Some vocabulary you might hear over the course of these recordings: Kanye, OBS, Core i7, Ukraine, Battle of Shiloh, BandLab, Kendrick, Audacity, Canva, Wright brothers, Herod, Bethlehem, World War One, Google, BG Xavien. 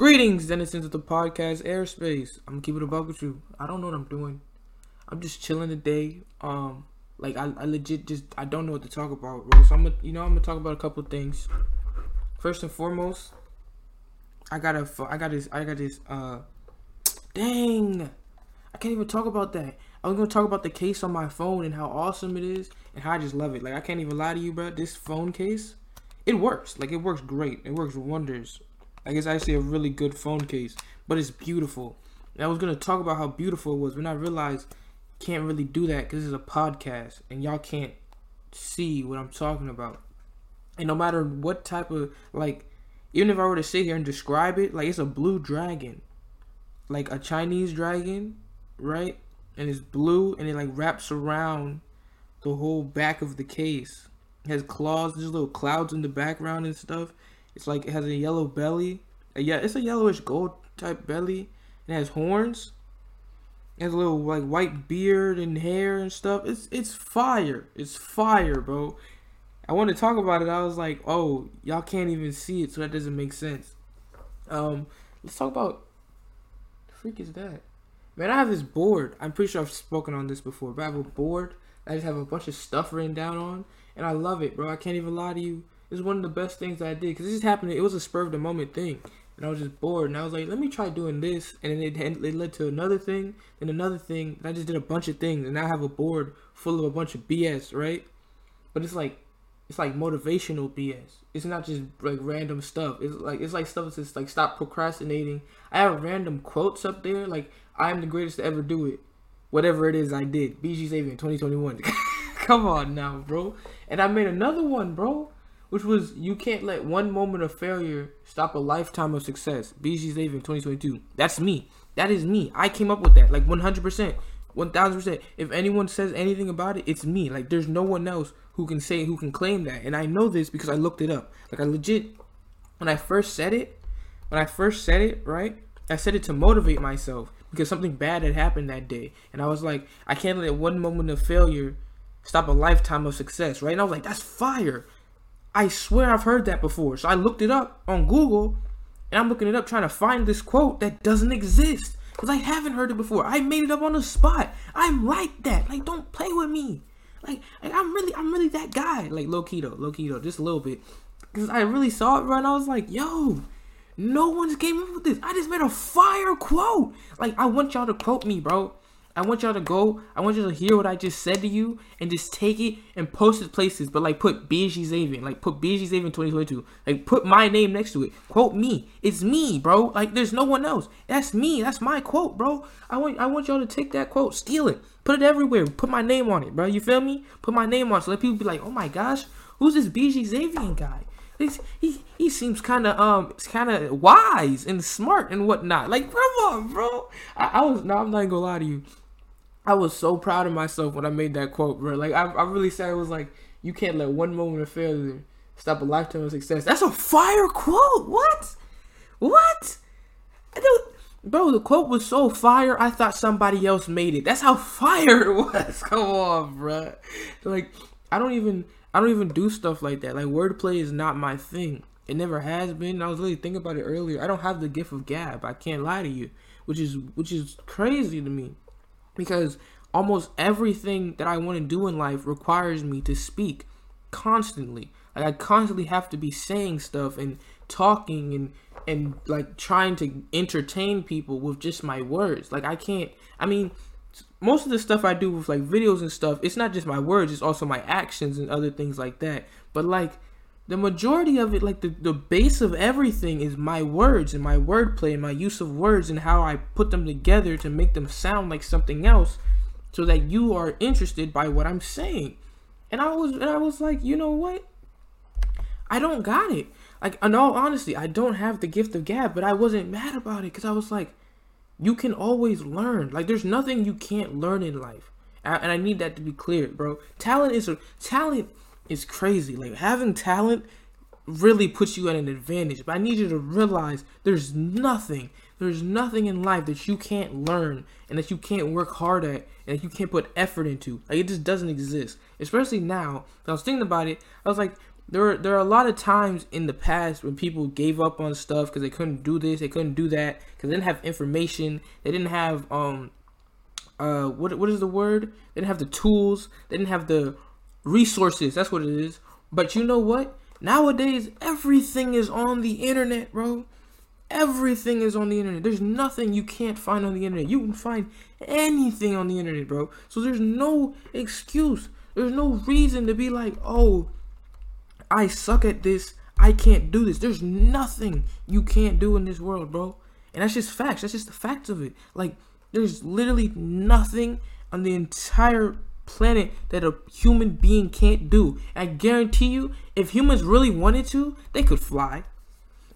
Greetings, denizens of the podcast airspace. I'm gonna keep it above with you. I don't know what I'm doing. I'm just chilling today. I legit just I don't know what to talk about, bro. So I'm gonna talk about a couple things. First and foremost, I got this. Dang, I can't even talk about that. I was gonna talk about the case on my phone and how awesome it is and how I just love it. Like I can't even lie to you, bro. This phone case, it works. Like it works great. It works wonders. Like it's actually a really good phone case, but it's beautiful. And I was gonna talk about how beautiful it was, but I realized I can't really do that because this is a podcast and y'all can't see what I'm talking about. And no matter what type of even if I were to sit here and describe it, like it's a blue dragon, like a Chinese dragon, right? And it's blue and it like wraps around the whole back of the case. It has claws. There's little clouds in the background and stuff. It's like it has a yellow belly. Yeah, it's a yellowish gold type belly. It has horns. It has a little like white beard and hair and stuff. It's fire. It's fire, bro. I wanted to talk about it. I was like, oh, y'all can't even see it, so that doesn't make sense. Let's talk about the freak is that? Man, I have this board. I'm pretty sure I've spoken on this before, but I have a board that I just have a bunch of stuff written down on, and I love it, bro. I can't even lie to you. It's one of the best things that I did because it just happened. It was a spur of the moment thing, and I was just bored, and I was like, let me try doing this, and then it led to another thing, and another thing, and I just did a bunch of things, and now I have a board full of a bunch of BS, right? But it's like motivational BS. It's not just like random stuff. It's like stuff that says like stop procrastinating. I have random quotes up there, like I am the greatest to ever do it, whatever it is I did. BG Xavien 2021. Come on now, bro. And I made another one, bro. Which was, you can't let one moment of failure stop a lifetime of success. BG Xavien 2022. That's me. That is me. I came up with that. Like 100%. 1000%. If anyone says anything about it, it's me. Like there's no one else who can claim that. And I know this because I looked it up. Like I legit, when I first said it, right? I said it to motivate myself because something bad had happened that day. And I was like, I can't let one moment of failure stop a lifetime of success, right? And I was like, that's fire. I swear I've heard that before. So I looked it up on Google, and I'm looking it up trying to find this quote that doesn't exist because I haven't heard it before. I made it up on the spot. I'm like that. Like, don't play with me. Like I'm really that guy. Like, low keto, just a little bit. Because I really saw it, bro, and I was like, yo, no one's came up with this. I just made a fire quote. Like, I want y'all to quote me, bro. I want y'all to go. I want you to hear what I just said to you and just take it and post it places. But like, put BG Xavien, like put BG Xavien 2022, like put my name next to it. Quote me. It's me, bro. Like there's no one else. That's me. That's my quote, bro. I want y'all to take that quote, steal it, put it everywhere, put my name on it, bro. You feel me? Put my name on it. So let people be like, oh my gosh, who's this BG Xavien guy? He seems kind of wise and smart and whatnot. Like, come on, bro. I'm not gonna lie to you. I was so proud of myself when I made that quote, bro. Like, I really said it was like, you can't let one moment of failure stop a lifetime of success. That's a fire quote. What? Bro, the quote was so fire. I thought somebody else made it. That's how fire it was. Come on, bro. Like, I don't even do stuff like that. Like, wordplay is not my thing. It never has been. I was really thinking about it earlier. I don't have the gift of gab. I can't lie to you, which is crazy to me, because almost everything that I want to do in life requires me to speak constantly. Like, I constantly have to be saying stuff and talking and like trying to entertain people with just my words. Like, most of the stuff I do with like videos and stuff, it's not just my words, it's also my actions and other things like that. But like the majority of it, like the base of everything is my words and my wordplay and my use of words and how I put them together to make them sound like something else so that you are interested by what I'm saying. And I was like, you know what? I don't got it. Like, in all honesty, I don't have the gift of gab, but I wasn't mad about it because I was like, you can always learn. Like, there's nothing you can't learn in life. And I need that to be clear, bro. Talent is crazy. Like, having talent really puts you at an advantage. But I need you to realize there's nothing in life that you can't learn and that you can't work hard at and that you can't put effort into. Like, it just doesn't exist. Especially now. I was thinking about it. I was like, There are a lot of times in the past when people gave up on stuff because they couldn't do this, they couldn't do that, because they didn't have information, they didn't have They didn't have the tools, they didn't have the resources. That's what it is. But you know what? Nowadays, everything is on the internet, bro. Everything is on the internet. There's nothing you can't find on the internet. You can find anything on the internet, bro. So there's no excuse. There's no reason to be like, oh, I suck at this, I can't do this. There's nothing you can't do in this world, bro. And that's just facts. That's just the facts of it. Like, there's literally nothing on the entire planet that a human being can't do. I guarantee you, if humans really wanted to, they could fly.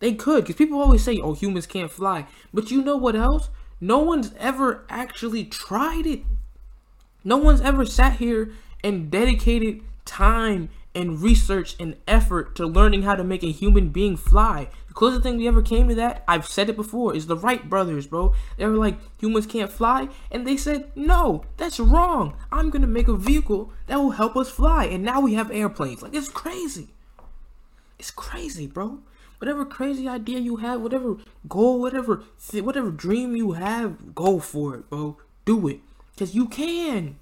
They could, because people always say, oh, humans can't fly. But you know what else? No one's ever actually tried it. No one's ever sat here and dedicated time and research and effort to learning how to make a human being fly. The closest thing we ever came to that, I've said it before, is the Wright brothers, bro. They were like, humans can't fly, and they said, no, that's wrong. I'm gonna make a vehicle that will help us fly, and now we have airplanes. Like, it's crazy. It's crazy, bro. Whatever crazy idea you have, whatever goal, whatever dream you have, go for it, bro. Do it, because you can.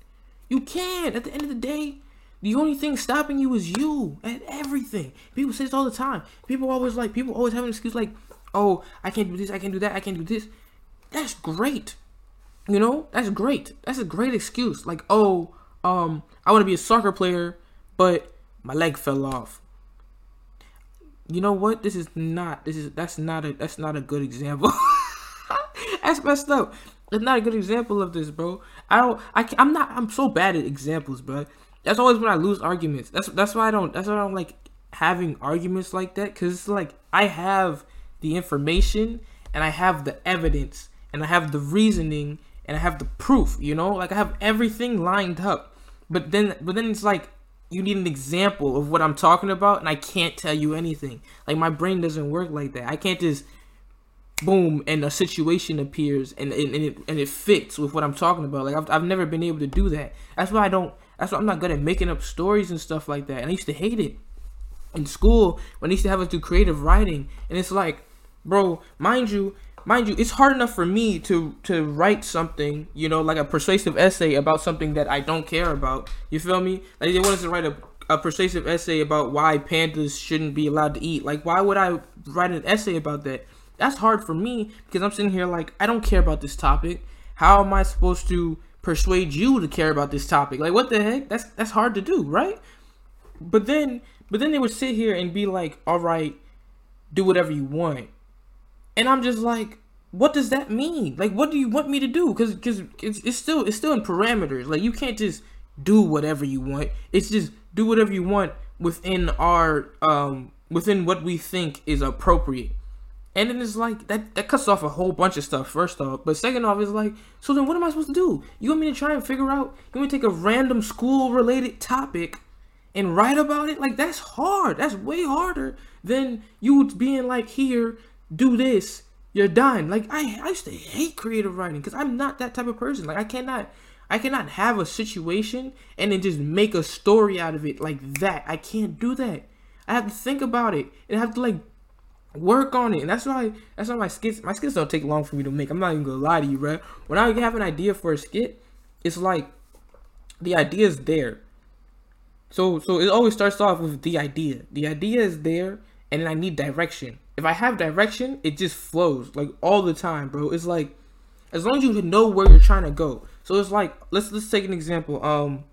You can. At the end of the day, the only thing stopping you is you and everything. People say this all the time. People always have an excuse like, oh, I can't do this, I can't do that, I can't do this. That's great. You know, that's great. That's a great excuse. Like, oh, I want to be a soccer player, but my leg fell off. You know what? That's not a good example. That's messed up. That's not a good example of this, bro. I'm so bad at examples, bro. That's always when I lose arguments. That's why I don't like having arguments like that, because it's like I have the information and I have the evidence and I have the reasoning and I have the proof, you know? Like, I have everything lined up. But then it's like you need an example of what I'm talking about, and I can't tell you anything. Like, my brain doesn't work like that. I can't just boom and a situation appears and it fits with what I'm talking about. Like, I've never been able to do that. That's why I'm not good at making up stories and stuff like that. And I used to hate it in school when I used to have us do creative writing. And it's like, bro, mind you, it's hard enough for me to write something, you know, like a persuasive essay about something that I don't care about. You feel me? Like, they want us to write a persuasive essay about why pandas shouldn't be allowed to eat. Like, why would I write an essay about that? That's hard for me, because I'm sitting here like, I don't care about this topic. How am I supposed to persuade you to care about this topic? Like, what the heck? That's hard to do, right? But then they would sit here and be like, all right, do whatever you want. And I'm just like, what does that mean? Like, what do you want me to do? Because it's still in parameters. Like, you can't just do whatever you want. It's just do whatever you want within our within what we think is appropriate. And then it's like, that cuts off a whole bunch of stuff, first off. But second off, it's like, so then what am I supposed to do? You want me to try and figure out, you want me to take a random school-related topic and write about it? Like, that's hard. That's way harder than you being like, here, do this, you're done. Like, I used to hate creative writing, because I'm not that type of person. Like, I cannot have a situation and then just make a story out of it like that. I can't do that. I have to think about it, and I have to, like, work on it. And that's why my skits don't take long for me to make. I'm not even gonna lie to you, bro. When I have an idea for a skit, it's like the idea is there. So it always starts off with the idea. The idea is there, and then I need direction. If I have direction, it just flows, like, all the time, bro. It's like, as long as you know where you're trying to go. So it's like, let's take an example.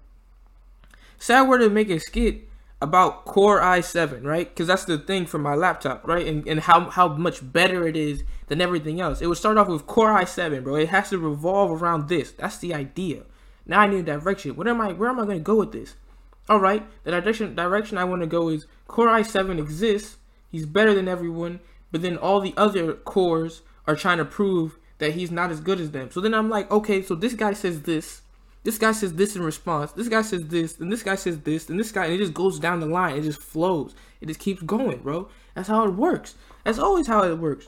Say I were to make a skit about Core i7, right? Because that's the thing for my laptop, right? And how much better it is than everything else. It would start off with Core i7, bro. It has to revolve around this. That's the idea. Now I need a direction. Where am I going to go with this? All right, the direction I want to go is Core i7 exists. He's better than everyone, but then all the other cores are trying to prove that he's not as good as them. So then I'm like, okay, so this guy says this. This guy says this in response. This guy says this, and this guy says this, and this guy, and it just goes down the line. It just flows. It just keeps going, bro. That's how it works. That's always how it works.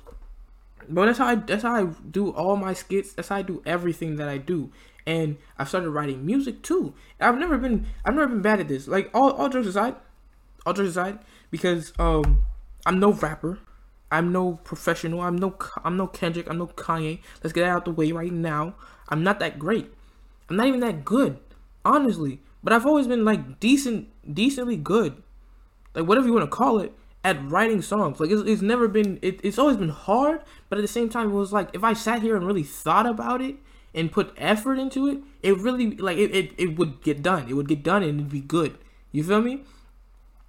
But that's how I do all my skits. That's how I do everything that I do. And I've started writing music too. I've never been bad at this. Like, all jokes aside, other side, because I'm no rapper, I'm no professional, I'm no Kendrick, I'm no Kanye. Let's get that out the way right now. I'm not that great. I'm not even that good, honestly. But I've always been like decently good, like whatever you want to call it, at writing songs. Like it's never been, it's always been hard. But at the same time, it was like if I sat here and really thought about it and put effort into it, it really like it would get done. It would get done and it'd be good. You feel me?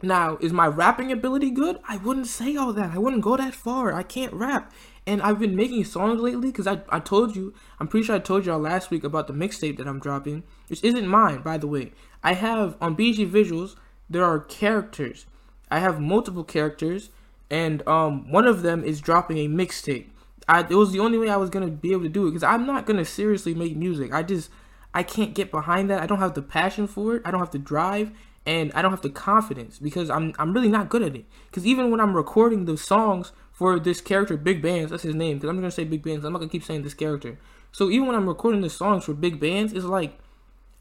Now, is my rapping ability good? I wouldn't say all that. I wouldn't go that far. I can't rap. And I've been making songs lately because I told you, I'm pretty sure I told y'all last week about the mixtape that I'm dropping, which isn't mine, by the way. I have, on BG Visuals, there are characters. I have multiple characters, and one of them is dropping a mixtape. It was the only way I was going to be able to do it, because I'm not going to seriously make music. I can't get behind that. I don't have the passion for it. I don't have the drive. And I don't have the confidence because I'm really not good at it. Because even when I'm recording the songs for this character, Big Bands, that's his name. Because I'm going to say Big Bands. I'm not going to keep saying this character. So even when I'm recording the songs for Big Bands, it's like,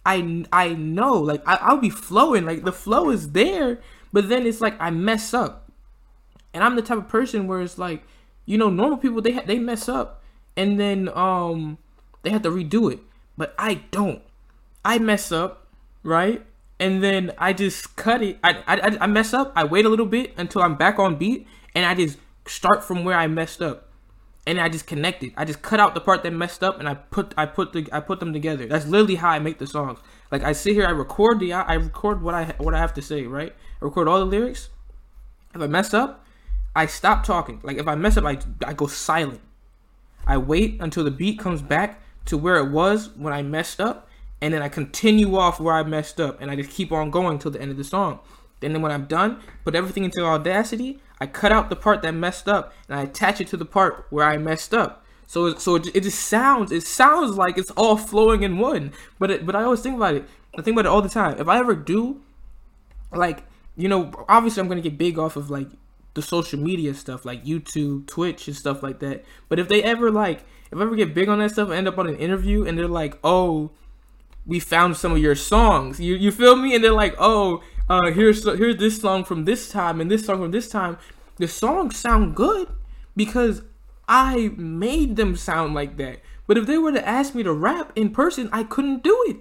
I know. Like, I'll be flowing. Like, the flow is there. But then it's like, I mess up. And I'm the type of person where it's like, you know, normal people, they mess up. And then they have to redo it. But I don't. I mess up, right? And then I just cut it. I mess up. I wait a little bit until I'm back on beat. And I just start from where I messed up. And I just connect it. I just cut out the part that messed up. And I put them together. That's literally how I make the songs. Like I sit here. I record what I have to say. Right. I record all the lyrics. If I mess up, I stop talking. Like if I mess up, I go silent. I wait until the beat comes back to where it was when I messed up. And then I continue off where I messed up. And I just keep on going till the end of the song. Then when I'm done, put everything into Audacity. I cut out the part that messed up. And I attach it to the part where I messed up. So it just sounds. It sounds like it's all flowing in one. But I always think about it. I think about it all the time. If I ever do, like, you know, obviously I'm going to get big off of, like, the social media stuff. Like YouTube, Twitch, and stuff like that. But if they ever, like, if I ever get big on that stuff and end up on an interview. And they're like, oh, we found some of your songs. You feel me? And they're like, oh, here's this song from this time and this song from this time. The songs sound good because I made them sound like that. But if they were to ask me to rap in person, I couldn't do it.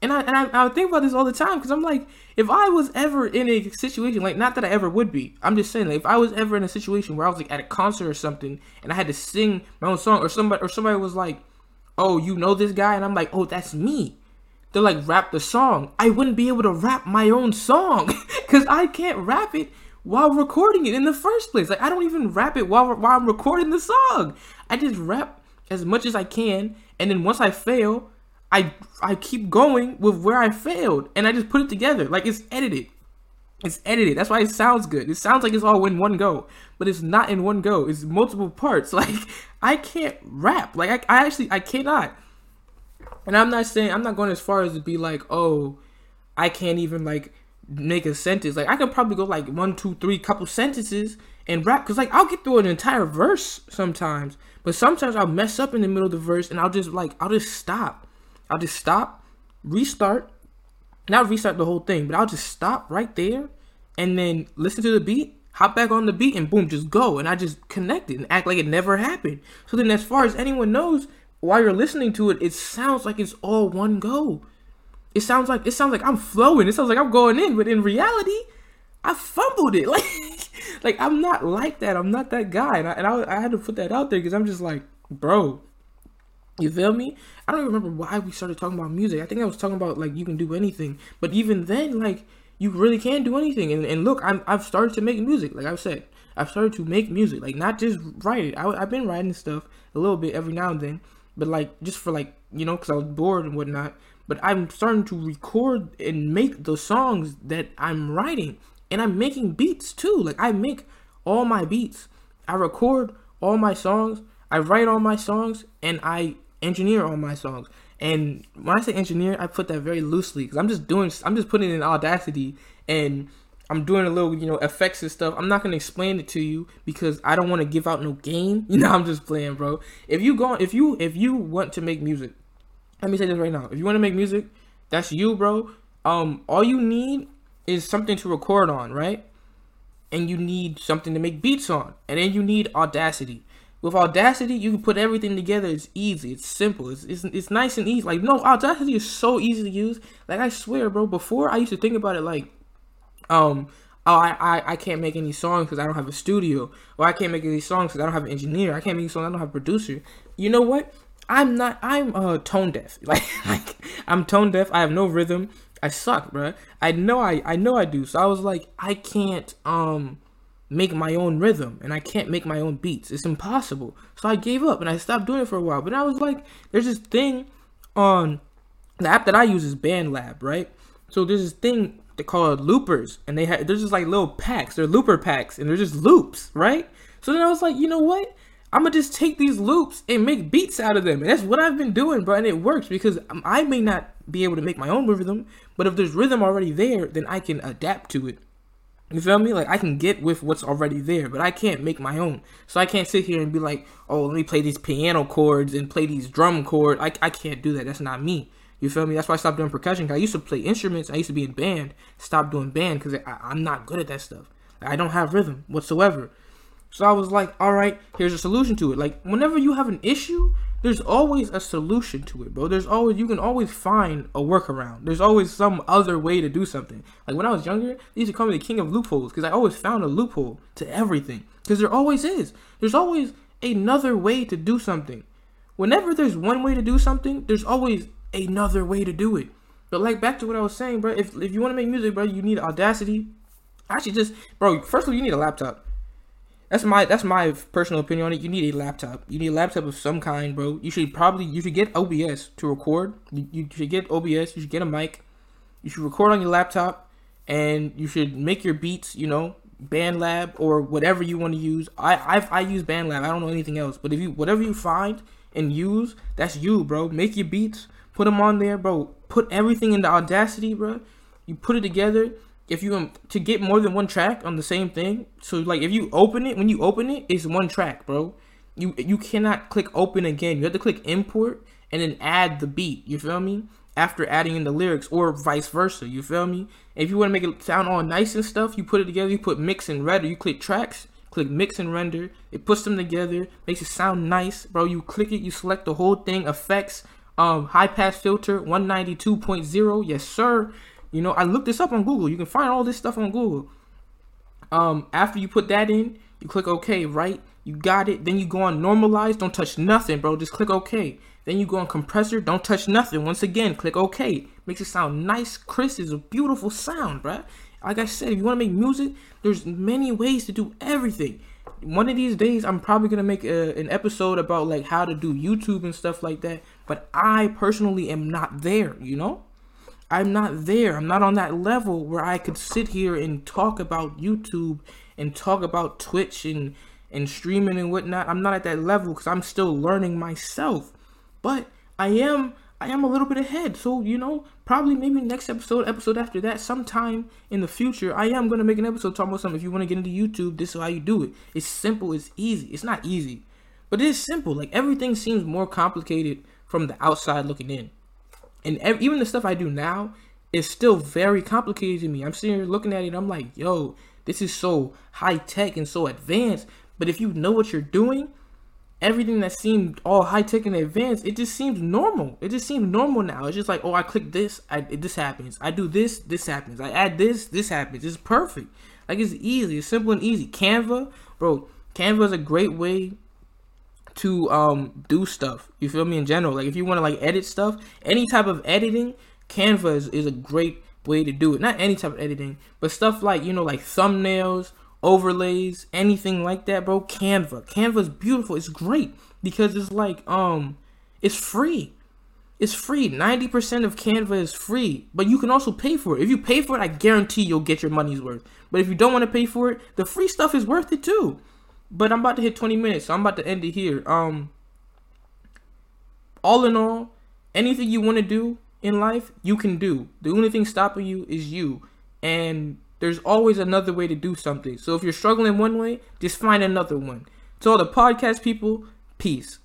And I think about this all the time because I'm like, if I was ever in a situation, like not that I ever would be, I'm just saying, like, if I was ever in a situation where I was like at a concert or something and I had to sing my own song, or somebody was like, oh, you know this guy? And I'm like, oh, that's me. They're like, rap the song. I wouldn't be able to rap my own song because I can't rap it while recording it in the first place. Like, I don't even rap it while I'm recording the song. I just rap as much as I can. And then once I fail, I keep going with where I failed. And I just put it together. Like, it's edited. It's edited. That's why it sounds good. It sounds like it's all in one go. But it's not in one go. It's multiple parts. Like, I can't rap. Like, I cannot. And I'm not going as far as to be like, oh, I can't even, like, make a sentence. Like, I could probably go, like, one, two, three, couple sentences and rap. Because, like, I'll get through an entire verse sometimes. But sometimes I'll mess up in the middle of the verse and I'll just stop. I'll just stop, restart. Not restart the whole thing, but I'll just stop right there and then listen to the beat, hop back on the beat, and boom, just go. And I just connect it and act like it never happened. So then as far as anyone knows, while you're listening to it, it sounds like it's all one go. It sounds like I'm flowing. It sounds like I'm going in, but in reality, I fumbled it. Like I'm not like that. I'm not that guy. And I had to put that out there because I'm just like, bro, you feel me? I don't remember why we started talking about music. I think I was talking about, like, you can do anything. But even then, like, you really can do anything. And look, I've started to make music. Like I've said, I've started to make music. Like, not just write it. I've been writing stuff a little bit every now and then. But, like, just for, like, you know, because I was bored and whatnot. But I'm starting to record and make the songs that I'm writing. And I'm making beats, too. Like, I make all my beats. I record all my songs. I write all my songs. And I engineer all my songs. And when I say engineer, I put that very loosely. Because I'm just putting it in Audacity. And I'm doing a little, you know, effects and stuff. I'm not going to explain it to you because I don't want to give out no game. You know, I'm just playing, bro. If you want to make music, let me say this right now. If you want to make music, that's you, bro. All you need is something to record on, right? And you need something to make beats on. And then you need Audacity. With Audacity, you can put everything together. It's easy. It's simple. It's nice and easy. Like, no, Audacity is so easy to use. Like, I swear, bro, before I used to think about it like, I can't make any songs because I don't have a studio. Or I can't make any songs because I don't have an engineer. I can't make any songs because I don't have a producer. You know what? I'm tone deaf. Like, I'm tone deaf. I have no rhythm. I suck, bro. I know I do. So I was like, I can't make my own rhythm, and I can't make my own beats. It's impossible. So I gave up and I stopped doing it for a while. But I was like, there's this thing on the app that I use is BandLab, right? So there's this thing they call loopers, and they're just like little packs. They're looper packs, and they're just loops, right? So then I was like, you know what? I'm gonna just take these loops and make beats out of them. And that's what I've been doing, bro. And it works because I may not be able to make my own rhythm, but if there's rhythm already there, then I can adapt to it. You feel me? Like, I can get with what's already there, but I can't make my own. So I can't sit here and be like, oh, let me play these piano chords and play these drum chords. I can't do that. That's not me. You feel me? That's why I stopped doing percussion. Cause I used to play instruments. I used to be in band. Stopped doing band because I'm not good at that stuff. Like, I don't have rhythm whatsoever. So I was like, all right, here's a solution to it. Like, whenever you have an issue, there's always a solution to it, bro. You can always find a workaround. There's always some other way to do something. Like, when I was younger, they used to call me the king of loopholes because I always found a loophole to everything. Because there always is. There's always another way to do something. Whenever there's one way to do something, there's always another way to do it. But, like, back to what I was saying, bro. If you want to make music, bro, you need Audacity. Actually, first of all, you need a laptop. That's my personal opinion on it. You need a laptop. You need a laptop of some kind, bro. You should get OBS to record. You should get OBS. You should get a mic. You should record on your laptop, and you should make your beats. You know, BandLab or whatever you want to use. I use BandLab. I don't know anything else. But if you whatever you find and use, that's you, bro. Make your beats. Put them on there, bro. Put everything into Audacity, bro. You put it together. If you to get more than one track on the same thing, so like if you open it, when you open it, it's one track, bro. You cannot click open again. You have to click import and then add the beat. You feel me? After adding in the lyrics, or vice versa. You feel me? If you want to make it sound all nice and stuff, you put it together. You put mix and render. You click tracks, click mix and render. It puts them together, makes it sound nice, bro. You click it. You select the whole thing. Effects, high pass filter, 192.0. Yes, sir. You know, I looked this up on Google. You can find all this stuff on Google. After you put that in, you click OK, right? You got it. Then you go on normalize. Don't touch nothing, bro. Just click OK. Then you go on compressor. Don't touch nothing. Once again, click OK. Makes it sound nice, crisp. It's a beautiful sound, bro. Like I said, if you want to make music, there's many ways to do everything. One of these days, I'm probably going to make an episode about, like, how to do YouTube and stuff like that. But I personally am not there, you know? I'm not there. I'm not on that level where I could sit here and talk about YouTube and talk about Twitch and streaming and whatnot. I'm not at that level because I'm still learning myself. But I am a little bit ahead. So, you know, probably maybe next episode after that, sometime in the future, I am going to make an episode talking about something. If you want to get into YouTube, this is how you do it. It's simple. It's easy. It's not easy, but it is simple. Like, everything seems more complicated from the outside looking in. And even the stuff I do now is still very complicated to me. I'm sitting here looking at it, and I'm like, yo, this is so high-tech and so advanced. But if you know what you're doing, everything that seemed all high-tech and advanced, it just seems normal. It just seems normal now. It's just like, oh, I click this, this happens. I do this, this happens. I add this, this happens. It's perfect. Like, it's easy. It's simple and easy. Canva, bro, Canva is a great way to do stuff, you feel me, in general. Like, if you want to, like, edit stuff, any type of editing, Canva is a great way to do it. Not any type of editing, but stuff like, you know, like thumbnails, overlays, anything like that, bro. Canva's beautiful. It's great because it's like it's free. 90% of Canva is free, but you can also pay for it. If you pay for it, I guarantee you'll get your money's worth. But if you don't want to pay for it, the free stuff is worth it too. But I'm about to hit 20 minutes, so I'm about to end it here. All in all, anything you want to do in life, you can do. The only thing stopping you is you. And there's always another way to do something. So if you're struggling one way, just find another one. To all the podcast people, peace.